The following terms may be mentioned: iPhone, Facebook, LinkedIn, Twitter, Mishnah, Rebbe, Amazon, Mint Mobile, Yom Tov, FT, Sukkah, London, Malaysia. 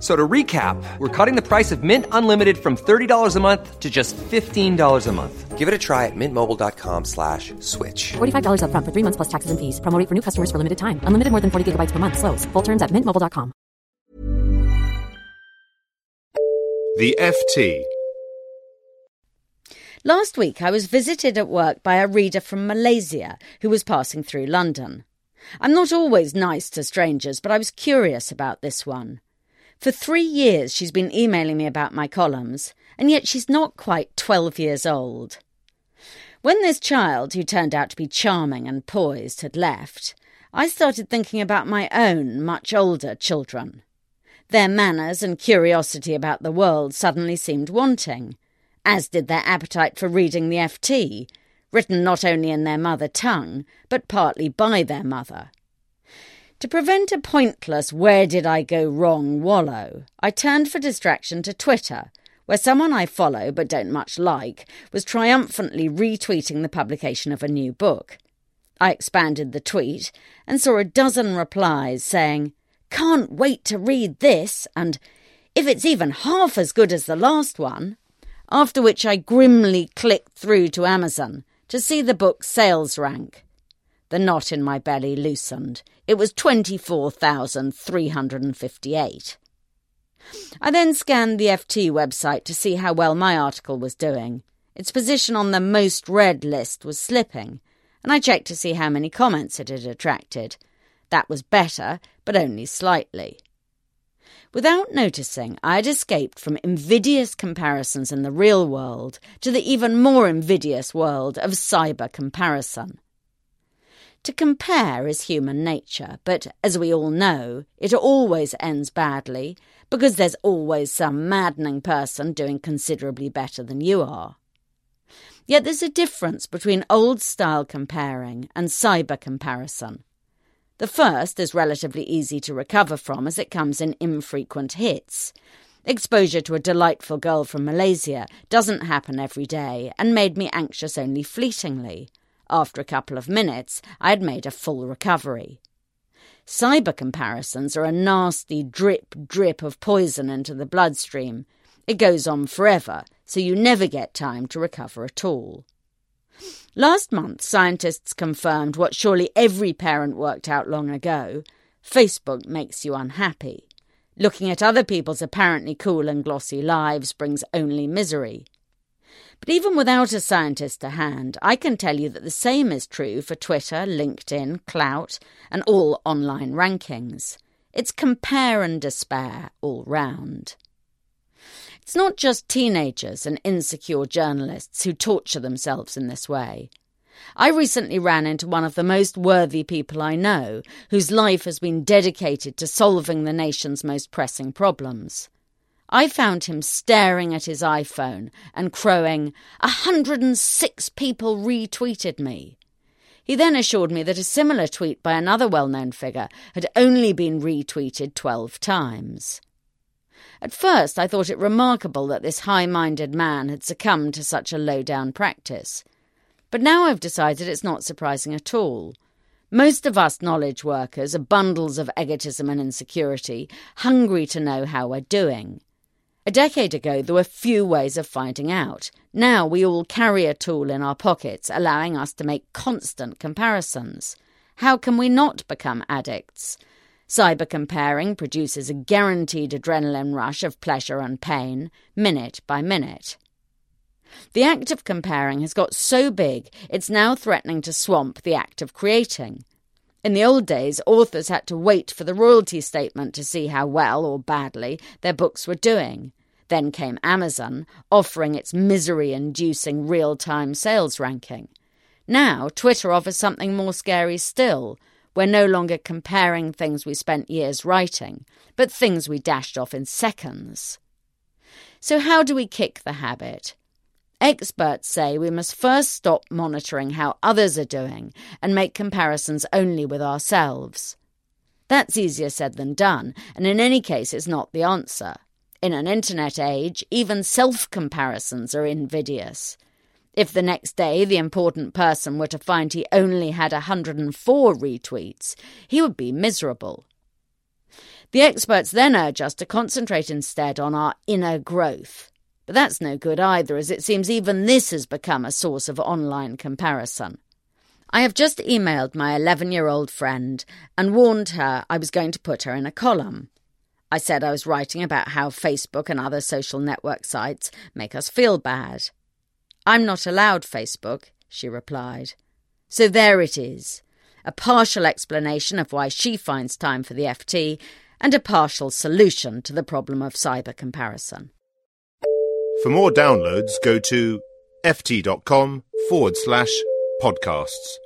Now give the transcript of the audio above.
So to recap, we're cutting the price of Mint Unlimited from $30 a month to just $15 a month. Give it a try at mintmobile.com/switch. $45 up front for 3 months plus taxes and fees. Promo rate for new customers for limited time. Unlimited more than 40 gigabytes per month. Slows full terms at mintmobile.com. The FT. Last week, I was visited at work by a reader from Malaysia who was passing through London. I'm not always nice to strangers, but I was curious about this one. For 3 years she's been emailing me about my columns, and yet she's not quite 12 years old. When this child, who turned out to be charming and poised, had left, I started thinking about my own much older children. Their manners and curiosity about the world suddenly seemed wanting, as did their appetite for reading the FT, written not only in their mother tongue, but partly by their mother. To prevent a pointless where-did-I-go-wrong wallow, I turned for distraction to Twitter, where someone I follow but don't much like was triumphantly retweeting the publication of a new book. I expanded the tweet and saw 12 replies saying, "Can't wait to read this," and "If it's even half as good as the last one," after which I grimly clicked through to Amazon to see the book's sales rank. The knot in my belly loosened. It was 24,358. I then scanned the FT website to see how well my article was doing. Its position on the most read list was slipping, and I checked to see how many comments it had attracted. That was better, but only slightly. Without noticing, I had escaped from invidious comparisons in the real world to the even more invidious world of cyber comparison. To compare is human nature, but, as we all know, it always ends badly because there's always some maddening person doing considerably better than you are. Yet there's a difference between old-style comparing and cyber comparison. The first is relatively easy to recover from as it comes in infrequent hits. Exposure to a delightful girl from Malaysia doesn't happen every day and made me anxious only fleetingly. After a couple of minutes, I had made a full recovery. Cyber comparisons are a nasty drip of poison into the bloodstream. It goes on forever, so you never get time to recover at all. Last month, scientists confirmed what surely every parent worked out long ago. Facebook makes you unhappy. Looking at other people's apparently cool and glossy lives brings only misery. But even without a scientist to hand, I can tell you that the same is true for Twitter, LinkedIn, Clout, and all online rankings. It's compare and despair all round. It's not just teenagers and insecure journalists who torture themselves in this way. I recently ran into one of the most worthy people I know, whose life has been dedicated to solving the nation's most pressing problems. I found him staring at his iPhone and crowing, 106 people retweeted me. He then assured me that a similar tweet by another well-known figure had only been retweeted 12 times. At first, I thought it remarkable that this high-minded man had succumbed to such a low-down practice. But now I've decided it's not surprising at all. Most of us knowledge workers are bundles of egotism and insecurity, hungry to know how we're doing. A decade ago, there were few ways of finding out. Now we all carry a tool in our pockets, allowing us to make constant comparisons. How can we not become addicts? Cyber comparing produces a guaranteed adrenaline rush of pleasure and pain, minute by minute. The act of comparing has got so big, it's now threatening to swamp the act of creating. In the old days, authors had to wait for the royalty statement to see how well or badly their books were doing. Then came Amazon, offering its misery-inducing real-time sales ranking. Now, Twitter offers something more scary still. We're no longer comparing things we spent years writing, but things we dashed off in seconds. So how do we kick the habit? Experts say we must first stop monitoring how others are doing and make comparisons only with ourselves. That's easier said than done, and in any case it's not the answer. In an internet age, even self-comparisons are invidious. If the next day the important person were to find he only had 104 retweets, he would be miserable. The experts then urge us to concentrate instead on our inner growth. But that's no good either, as it seems even this has become a source of online comparison. I have just emailed my 11-year-old friend and warned her I was going to put her in a column. I said I was writing about how Facebook and other social network sites make us feel bad. "I'm not allowed Facebook," she replied. So there it is, a partial explanation of why she finds time for the FT and a partial solution to the problem of cyber comparison. For more downloads, go to ft.com/podcasts.